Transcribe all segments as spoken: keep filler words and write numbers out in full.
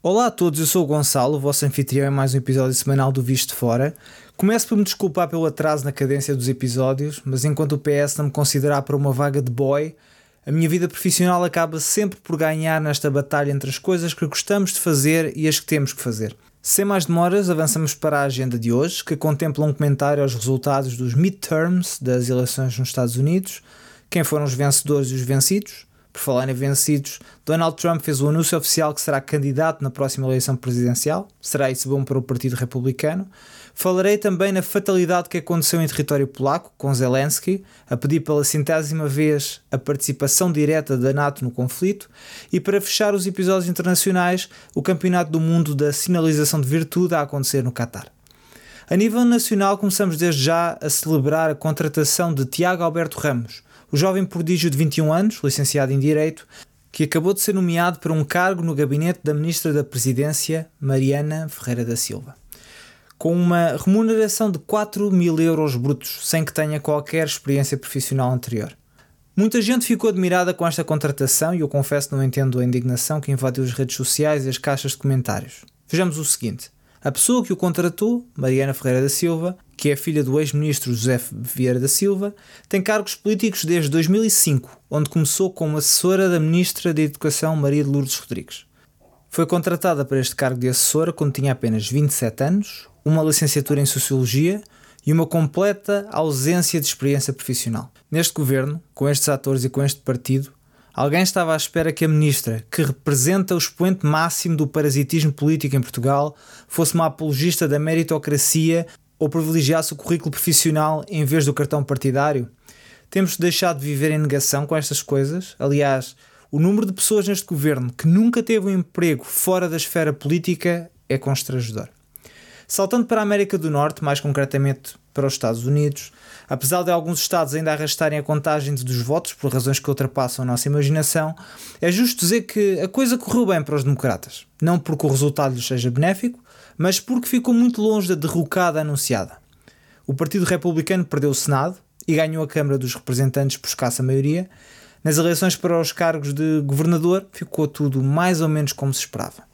Olá a todos, eu sou o Gonçalo, vosso anfitrião em mais um episódio semanal do Visto de Fora. Começo por me desculpar pelo atraso na cadência dos episódios, mas enquanto o P S não me considerar para uma vaga de boy, a minha vida profissional acaba sempre por ganhar nesta batalha entre as coisas que gostamos de fazer e as que temos que fazer. Sem mais demoras, avançamos para a agenda de hoje, que contempla um comentário aos resultados dos Midterms das eleições nos Estados Unidos, quem foram os vencedores e os vencidos. Por falar em vencidos, Donald Trump fez o anúncio oficial que será candidato na próxima eleição presidencial. Será isso bom para o Partido Republicano? Falarei também na fatalidade que aconteceu em território polaco, com Zelensky, a pedir pela centésima vez a participação direta da NATO no conflito. E para fechar os episódios internacionais, o Campeonato do Mundo da Sinalização de Virtude a acontecer no Catar. A nível nacional, começamos desde já a celebrar a contratação de Tiago Alberto Ramos, o jovem prodígio de vinte e um anos, licenciado em Direito, que acabou de ser nomeado para um cargo no gabinete da Ministra da Presidência, Mariana Ferreira da Silva, com uma remuneração de quatro mil euros brutos, sem que tenha qualquer experiência profissional anterior. Muita gente ficou admirada com esta contratação e eu confesso que não entendo a indignação que invadiu as redes sociais e as caixas de comentários. Vejamos o seguinte. A pessoa que o contratou, Mariana Ferreira da Silva, que é filha do ex-ministro José Vieira da Silva, tem cargos políticos desde dois mil e cinco, onde começou como assessora da Ministra da Educação, Maria de Lourdes Rodrigues. Foi contratada para este cargo de assessora quando tinha apenas vinte e sete anos, uma licenciatura em Sociologia e uma completa ausência de experiência profissional. Neste governo, com estes atores e com este partido, alguém estava à espera que a ministra, que representa o expoente máximo do parasitismo político em Portugal, fosse uma apologista da meritocracia ou privilegiasse o currículo profissional em vez do cartão partidário? Temos deixado de viver em negação com estas coisas. Aliás, o número de pessoas neste governo que nunca teve um emprego fora da esfera política é constrangedor. Saltando para a América do Norte, mais concretamente para os Estados Unidos, apesar de alguns Estados ainda arrastarem a contagem dos votos por razões que ultrapassam a nossa imaginação, é justo dizer que a coisa correu bem para os democratas. Não porque o resultado lhes seja benéfico, mas porque ficou muito longe da derrocada anunciada. O Partido Republicano perdeu o Senado e ganhou a Câmara dos Representantes por escassa maioria. Nas eleições para os cargos de governador, ficou tudo mais ou menos como se esperava.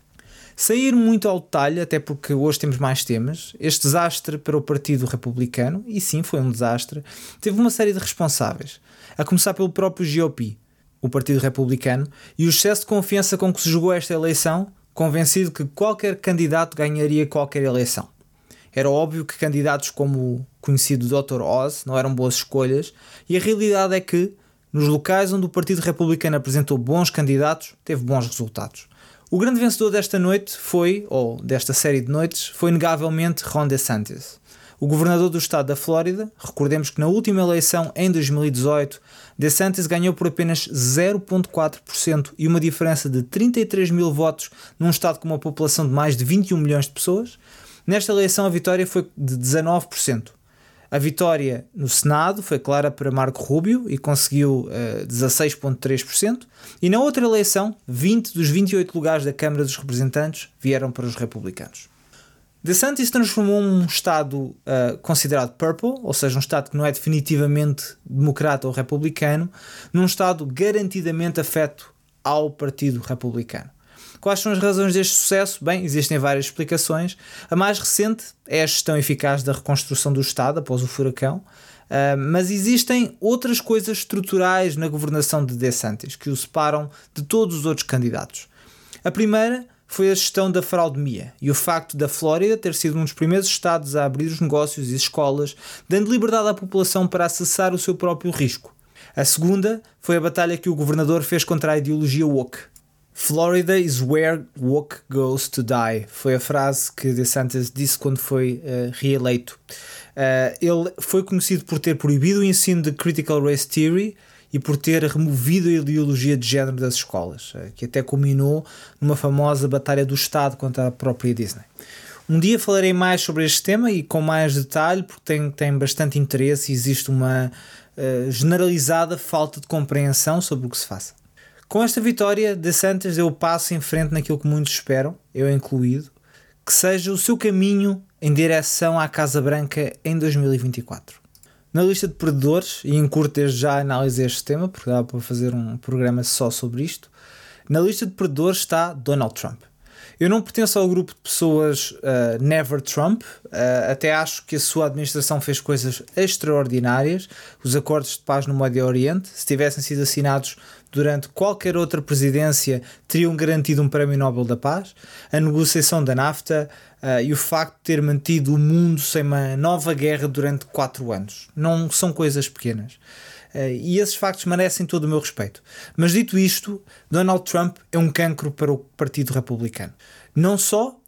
Sair muito ao detalhe, até porque hoje temos mais temas, este desastre para o Partido Republicano, e sim, foi um desastre, teve uma série de responsáveis, a começar pelo próprio G O P, o Partido Republicano, e o excesso de confiança com que se jogou esta eleição, convencido que qualquer candidato ganharia qualquer eleição. Era óbvio que candidatos como o conhecido doutor Oz não eram boas escolhas, e a realidade é que, nos locais onde o Partido Republicano apresentou bons candidatos, teve bons resultados. O grande vencedor desta noite foi, ou desta série de noites, foi inegavelmente Ron DeSantis, o governador do estado da Flórida. Recordemos que na última eleição, em dois mil e dezoito, DeSantis ganhou por apenas zero vírgula quatro por cento e uma diferença de trinta e três mil votos num estado com uma população de mais de vinte e um milhões de pessoas. Nesta eleição a vitória foi de dezanove por cento. A vitória no Senado foi clara para Marco Rubio e conseguiu uh, dezasseis vírgula três por cento. E na outra eleição, vinte dos vinte e oito lugares da Câmara dos Representantes vieram para os republicanos. DeSantis transformou um Estado uh, considerado purple, ou seja, um Estado que não é definitivamente democrata ou republicano, num Estado garantidamente afeto ao Partido Republicano. Quais são as razões deste sucesso? Bem, existem várias explicações. A mais recente é a gestão eficaz da reconstrução do Estado após o furacão, mas existem outras coisas estruturais na governação de DeSantis que o separam de todos os outros candidatos. A primeira foi a gestão da fraudemia e o facto da Flórida ter sido um dos primeiros estados a abrir os negócios e escolas, dando liberdade à população para acessar o seu próprio risco. A segunda foi a batalha que o governador fez contra a ideologia woke. Florida is where woke goes to die, foi a frase que DeSantis disse quando foi uh, reeleito. Uh, ele foi conhecido por ter proibido o ensino de Critical Race Theory e por ter removido a ideologia de género das escolas, uh, que até culminou numa famosa batalha do Estado contra a própria Disney. Um dia falarei mais sobre este tema e com mais detalhe, porque tem, tem bastante interesse e existe uma uh, generalizada falta de compreensão sobre o que se faça. Com esta vitória, DeSantis deu o passo em frente naquilo que muitos esperam, eu incluído, que seja o seu caminho em direção à Casa Branca em dois mil e vinte e quatro. Na lista de perdedores, e encurto desde já a análise deste tema, porque dá para fazer um programa só sobre isto, na lista de perdedores está Donald Trump. Eu não pertenço ao grupo de pessoas uh, Never Trump, uh, até acho que a sua administração fez coisas extraordinárias. Os acordos de paz no Médio Oriente, se tivessem sido assinados durante qualquer outra presidência, teriam garantido um prémio Nobel da Paz. A negociação da NAFTA uh, e o facto de ter mantido o mundo sem uma nova guerra durante quatro anos não são coisas pequenas. Uh, e esses factos merecem todo o meu respeito. Mas dito isto, Donald Trump é um cancro para o Partido Republicano. Não só, uh,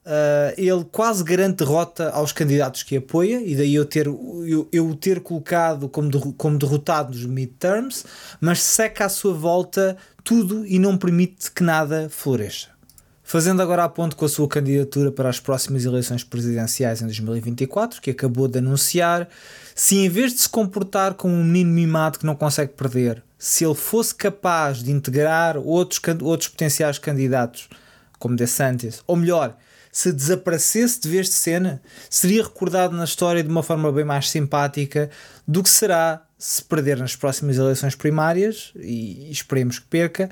ele quase garante derrota aos candidatos que apoia, e daí eu, ter, eu, eu o ter colocado como, de, como derrotado nos midterms, mas seca à sua volta tudo e não permite que nada floresça. Fazendo agora a ponte com a sua candidatura para as próximas eleições presidenciais em dois mil e vinte e quatro, que acabou de anunciar, se em vez de se comportar como um menino mimado que não consegue perder, se ele fosse capaz de integrar outros, outros potenciais candidatos, como DeSantis, ou melhor, se desaparecesse de vez de cena, seria recordado na história de uma forma bem mais simpática do que será se perder nas próximas eleições primárias, e esperemos que perca,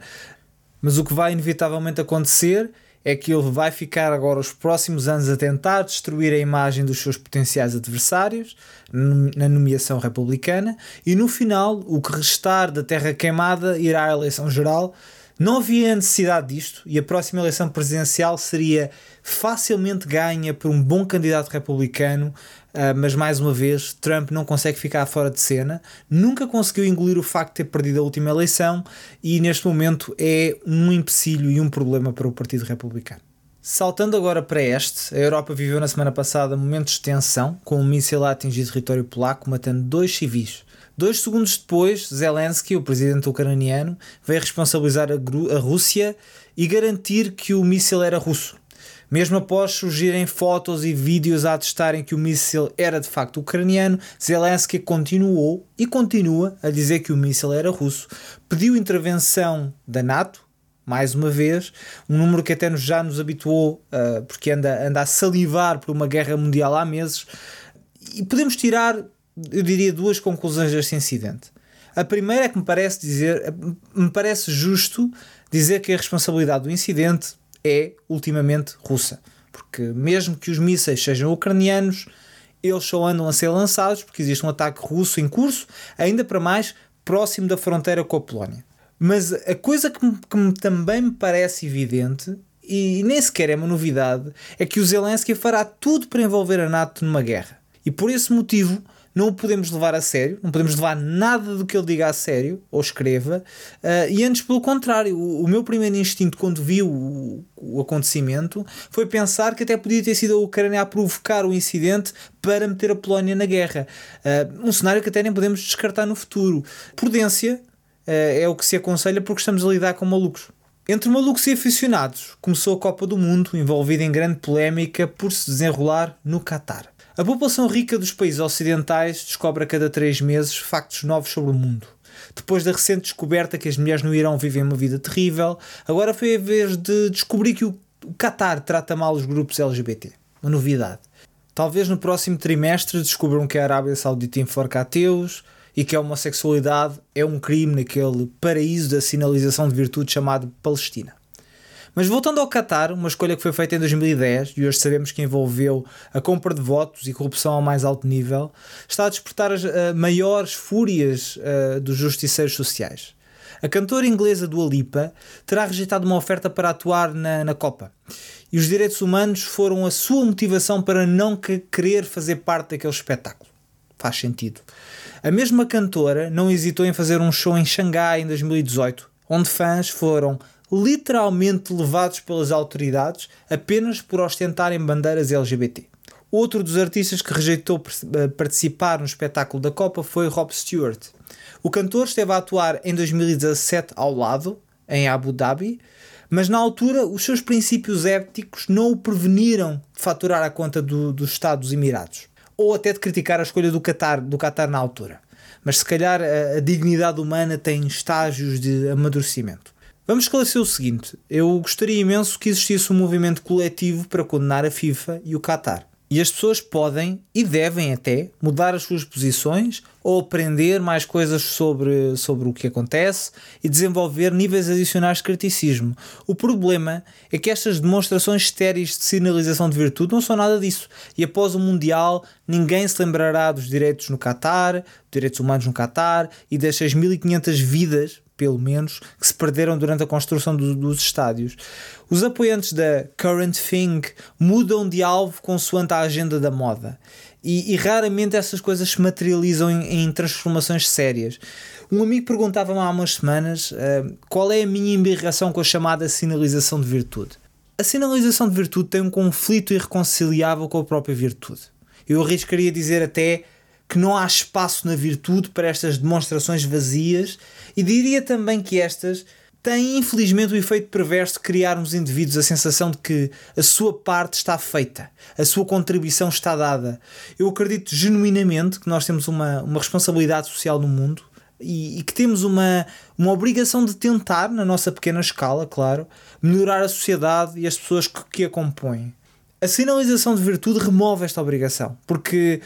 mas o que vai inevitavelmente acontecer é que ele vai ficar agora os próximos anos a tentar destruir a imagem dos seus potenciais adversários na nomeação republicana, e no final, o que restar da terra queimada irá à eleição geral. Não havia necessidade disto, e a próxima eleição presidencial seria facilmente ganha por um bom candidato republicano, mas mais uma vez, Trump não consegue ficar fora de cena, nunca conseguiu engolir o facto de ter perdido a última eleição, e neste momento é um empecilho e um problema para o Partido Republicano. Saltando agora para este, a Europa viveu na semana passada momentos de tensão, com um míssil a atingir território polaco, matando dois civis. Dois segundos depois, Zelensky, o presidente ucraniano, veio responsabilizar a, a Rússia e garantir que o míssil era russo. Mesmo após surgirem fotos e vídeos a atestarem que o míssil era de facto ucraniano, Zelensky continuou e continua a dizer que o míssil era russo. Pediu intervenção da NATO, mais uma vez, um número que até já nos habituou, uh, porque anda, anda a salivar por uma guerra mundial há meses, e podemos tirar, eu diria, duas conclusões deste incidente. A primeira é que me parece, dizer, me parece justo dizer que a responsabilidade do incidente é ultimamente russa, porque mesmo que os mísseis sejam ucranianos, eles só andam a ser lançados porque existe um ataque russo em curso, ainda para mais próximo da fronteira com a Polónia. Mas a coisa que, me, que me, também me parece evidente, e nem sequer é uma novidade, é que o Zelensky fará tudo para envolver a NATO numa guerra, e por esse motivo não o podemos levar a sério, não podemos levar nada do que ele diga a sério ou escreva, uh, e antes pelo contrário, o, o meu primeiro instinto quando vi o, o acontecimento foi pensar que até podia ter sido a Ucrânia a provocar o incidente para meter a Polónia na guerra, uh, um cenário que até nem podemos descartar no futuro. Prudência uh, é o que se aconselha, porque estamos a lidar com malucos. Entre malucos e aficionados, começou a Copa do Mundo, envolvida em grande polémica por se desenrolar no Catar. A população rica dos países ocidentais descobre a cada três meses factos novos sobre o mundo. Depois da recente descoberta que as mulheres no Irão vivem uma vida terrível, agora foi a vez de descobrir que o Qatar trata mal os grupos L G B T. Uma novidade. Talvez no próximo trimestre descubram que a Arábia Saudita enforca ateus e que a homossexualidade é um crime naquele paraíso da sinalização de virtude chamado Palestina. Mas voltando ao Qatar, uma escolha que foi feita em dois mil e dez, e hoje sabemos que envolveu a compra de votos e corrupção ao mais alto nível, está a despertar as uh, maiores fúrias uh, dos justiceiros sociais. A cantora inglesa Dua Lipa terá rejeitado uma oferta para atuar na, na Copa, e os direitos humanos foram a sua motivação para não querer fazer parte daquele espetáculo. Faz sentido. A mesma cantora não hesitou em fazer um show em Xangai em dois mil e dezoito, onde fãs foram literalmente levados pelas autoridades apenas por ostentarem bandeiras L G B T. Outro dos artistas que rejeitou participar no espetáculo da Copa foi Rob Stewart. O cantor esteve a atuar em dois mil e dezassete ao lado, em Abu Dhabi, mas na altura os seus princípios éticos não o preveniram de faturar a conta do, do Estado dos Emirados, ou até de criticar a escolha do Qatar, do Qatar na altura. Mas se calhar a, a dignidade humana tem estágios de amadurecimento. Vamos esclarecer o seguinte, eu gostaria imenso que existisse um movimento coletivo para condenar a FIFA e o Qatar. E as pessoas podem e devem até mudar as suas posições ou aprender mais coisas sobre, sobre o que acontece e desenvolver níveis adicionais de criticismo. O problema é que estas demonstrações estéreis de sinalização de virtude não são nada disso. E após o Mundial, ninguém se lembrará dos direitos no Catar, direitos humanos no Catar e das seis mil e quinhentas vidas, pelo menos, que se perderam durante a construção do, dos estádios. Os apoiantes da Current Thing mudam de alvo consoante a agenda da moda e, e raramente essas coisas se materializam em, em transformações sérias. Um amigo perguntava-me há umas semanas uh, qual é a minha embirração com a chamada sinalização de virtude. A sinalização de virtude tem um conflito irreconciliável com a própria virtude. Eu arriscaria dizer até que não há espaço na virtude para estas demonstrações vazias e diria também que estas têm infelizmente o efeito perverso de criar nos indivíduos a sensação de que a sua parte está feita, a sua contribuição está dada. Eu acredito genuinamente que nós temos uma, uma responsabilidade social no mundo e, e que temos uma, uma obrigação de tentar, na nossa pequena escala, claro, melhorar a sociedade e as pessoas que, que a compõem. A sinalização de virtude remove esta obrigação, porque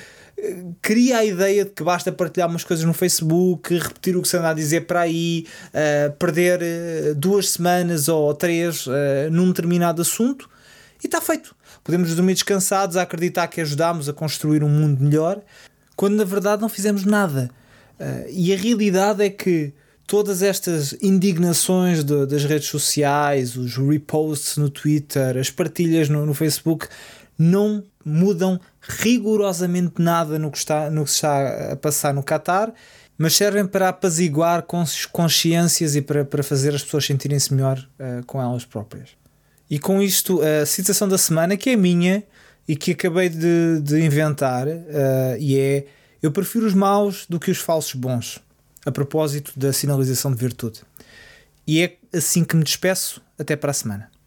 cria a ideia de que basta partilhar umas coisas no Facebook, repetir o que se anda a dizer para aí, uh, perder uh, duas semanas ou três uh, num determinado assunto e está feito. Podemos dormir descansados a acreditar que ajudámos a construir um mundo melhor, quando na verdade não fizemos nada. Uh, e a realidade é que todas estas indignações de, das redes sociais, os reposts no Twitter, as partilhas no, no Facebook, não mudam rigorosamente nada no que, está, no que está a passar no Qatar, mas servem para apaziguar consciências e para, para fazer as pessoas sentirem-se melhor uh, com elas próprias. E com isto, a citação da semana, que é minha e que acabei de, de inventar, uh, e é: eu prefiro os maus do que os falsos bons, a propósito da sinalização de virtude. E é assim que me despeço, até para a semana.